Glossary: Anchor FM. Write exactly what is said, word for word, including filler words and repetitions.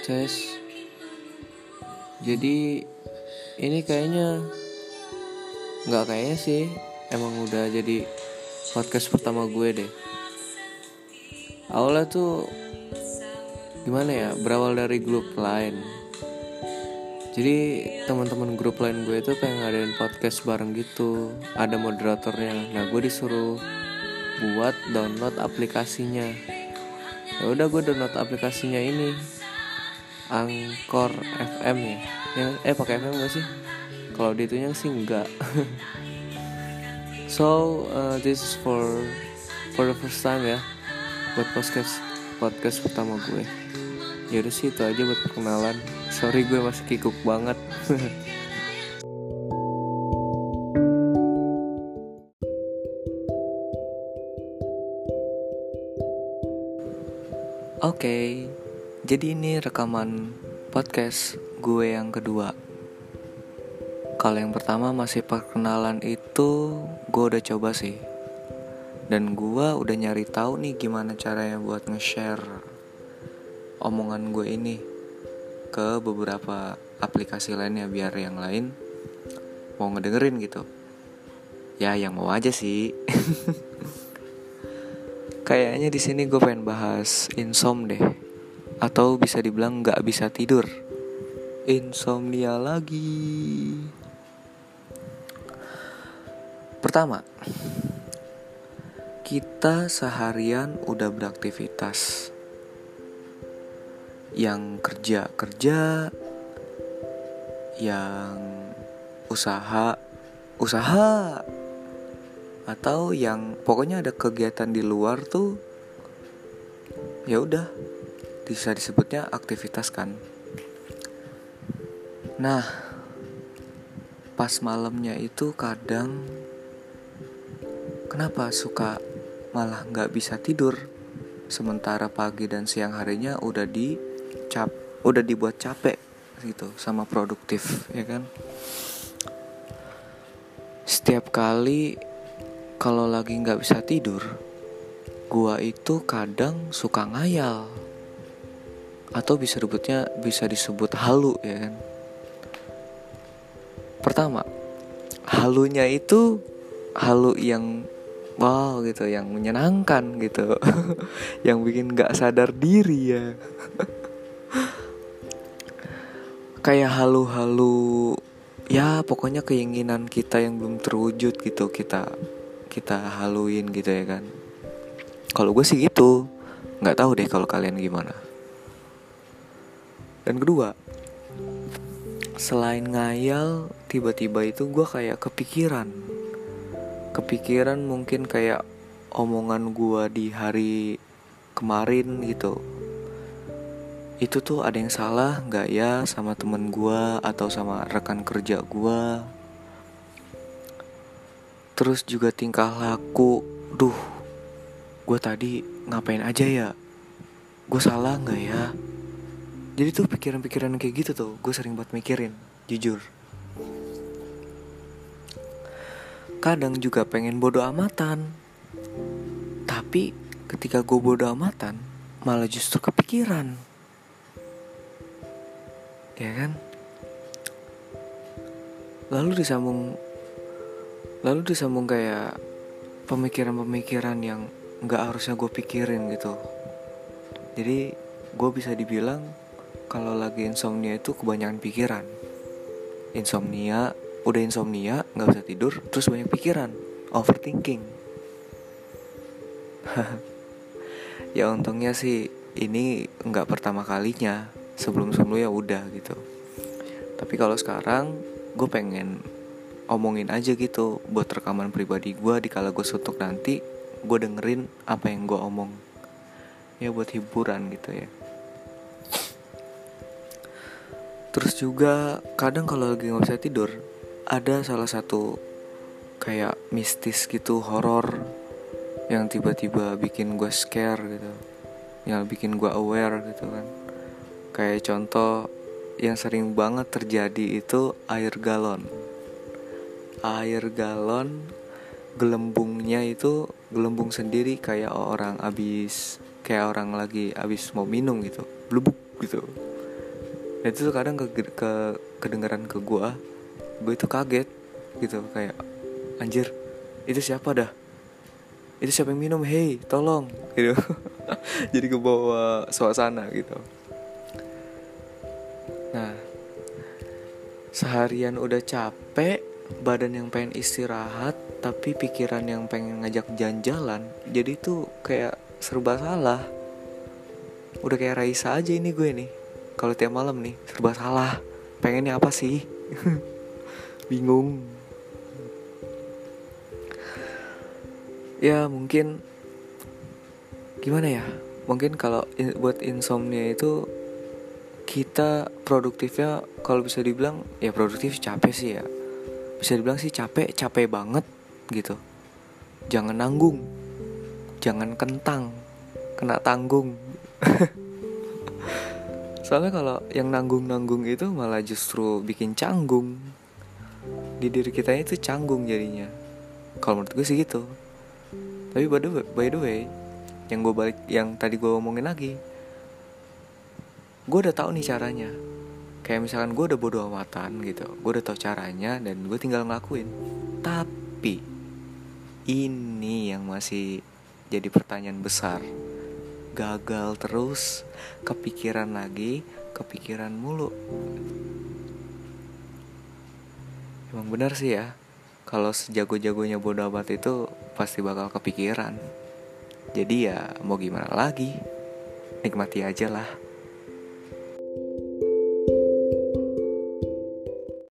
tes. Jadi ini kayaknya nggak kayaknya sih, emang udah jadi podcast pertama gue deh. Awalnya tuh gimana ya, berawal dari grup Line. Jadi teman-teman grup Line gue itu kayak ngadain podcast bareng gitu, ada moderatornya. Nah gue disuruh buat download aplikasinya. Ya udah gue download aplikasinya ini, Anchor F M ya. Ya eh pakai F M gak sih? Kalau di itunya sih enggak. So uh, this is for for the first time ya, buat podcast podcast pertama gue. Ya udah sih itu aja buat perkenalan. Sorry gue masih kikuk banget. Oke, okay, jadi ini rekaman podcast gue yang kedua. Kalau yang pertama masih perkenalan itu gue udah coba sih, dan gue udah nyari tahu nih gimana caranya buat nge-share omongan gue ini ke beberapa aplikasi lainnya biar yang lain mau ngedengerin gitu. Ya yang mau aja sih. Kayaknya di sini gue pengen bahas insom deh, atau bisa dibilang nggak bisa tidur, insomnia lagi. Pertama, kita seharian udah beraktivitas, yang kerja kerja, yang usaha usaha. Atau yang pokoknya ada kegiatan di luar tuh, ya udah bisa disebutnya aktivitas kan. Nah, pas malamnya itu kadang kenapa suka malah nggak bisa tidur, sementara pagi dan siang harinya udah dicap, udah dibuat capek gitu sama produktif, ya kan? Setiap kali kalau lagi gak bisa tidur, gua itu kadang suka ngayal, atau bisa disebutnya, bisa disebut halu ya kan. Pertama, halunya itu halu yang wow gitu, yang menyenangkan gitu. Yang bikin gak sadar diri ya. Kayak halu-halu, ya pokoknya keinginan kita yang belum terwujud gitu, kita kita haluin gitu ya kan. Kalau gue sih gitu, nggak tahu deh kalau kalian gimana. Dan kedua, selain ngayal, tiba-tiba itu gue kayak kepikiran, kepikiran mungkin kayak omongan gue di hari kemarin gitu. Itu tuh ada yang salah nggak ya sama temen gue atau sama rekan kerja gue. Terus juga tingkah laku, duh, gue tadi ngapain aja ya? Gue salah gak ya? Jadi tuh pikiran-pikiran kayak gitu tuh, gue sering banget mikirin, jujur. Kadang juga pengen bodo amatan, tapi ketika gue bodo amatan, malah justru kepikiran, ya kan? Lalu disambung Lalu disambung kayak pemikiran-pemikiran yang gak harusnya gue pikirin gitu. Jadi gue bisa dibilang kalau lagi insomnia itu kebanyakan pikiran. Insomnia, udah insomnia, gak bisa tidur, terus banyak pikiran, overthinking. Ya untungnya sih ini gak pertama kalinya, sebelum-sebelumnya udah gitu. Tapi kalau sekarang gue pengen omongin aja gitu buat rekaman pribadi gue, dikala gue suntuk nanti gue dengerin apa yang gue omong, ya buat hiburan gitu ya. Terus juga kadang kalau lagi nggak bisa tidur ada salah satu kayak mistis gitu, horor, yang tiba-tiba bikin gue scare gitu, yang bikin gue aware gitu kan. Kayak contoh yang sering banget terjadi itu air galon. Air galon gelembungnya itu gelembung sendiri, kayak orang abis, kayak orang lagi abis mau minum gitu, blubuk gitu. Dan itu kadang ke, ke kedengaran ke gue, gue itu kaget gitu, kayak anjir itu siapa dah, itu siapa yang minum, hey tolong gitu. Jadi ke bawah suasana gitu. Nah, seharian udah capek, badan yang pengen istirahat, tapi pikiran yang pengen ngajak jalan-jalan, jadi tuh kayak serba salah. Udah kayak Raisa aja ini gue nih, kalau tiap malam nih serba salah, pengennya apa sih? Bingung. Ya mungkin gimana ya, mungkin kalau in, buat insomnia itu kita produktifnya kalau bisa dibilang ya produktif capek sih ya. Bisa dibilang sih capek, capek banget gitu. Jangan nanggung, jangan kentang, kena tanggung. Soalnya kalau yang nanggung-nanggung itu malah justru bikin canggung. Di diri kita itu canggung jadinya. Kalau menurut gue sih gitu. Tapi by the way, by the way yang gue balik, yang tadi gue omongin lagi, gue udah tahu nih caranya. Kayak misalkan gue udah bodo amatan gitu, gue udah tau caranya dan gue tinggal ngelakuin. Tapi ini yang masih jadi pertanyaan besar. Gagal terus, kepikiran lagi, kepikiran mulu. Emang benar sih ya, kalau sejago-jagonya bodo amat itu pasti bakal kepikiran. Jadi ya mau gimana lagi, nikmati aja lah.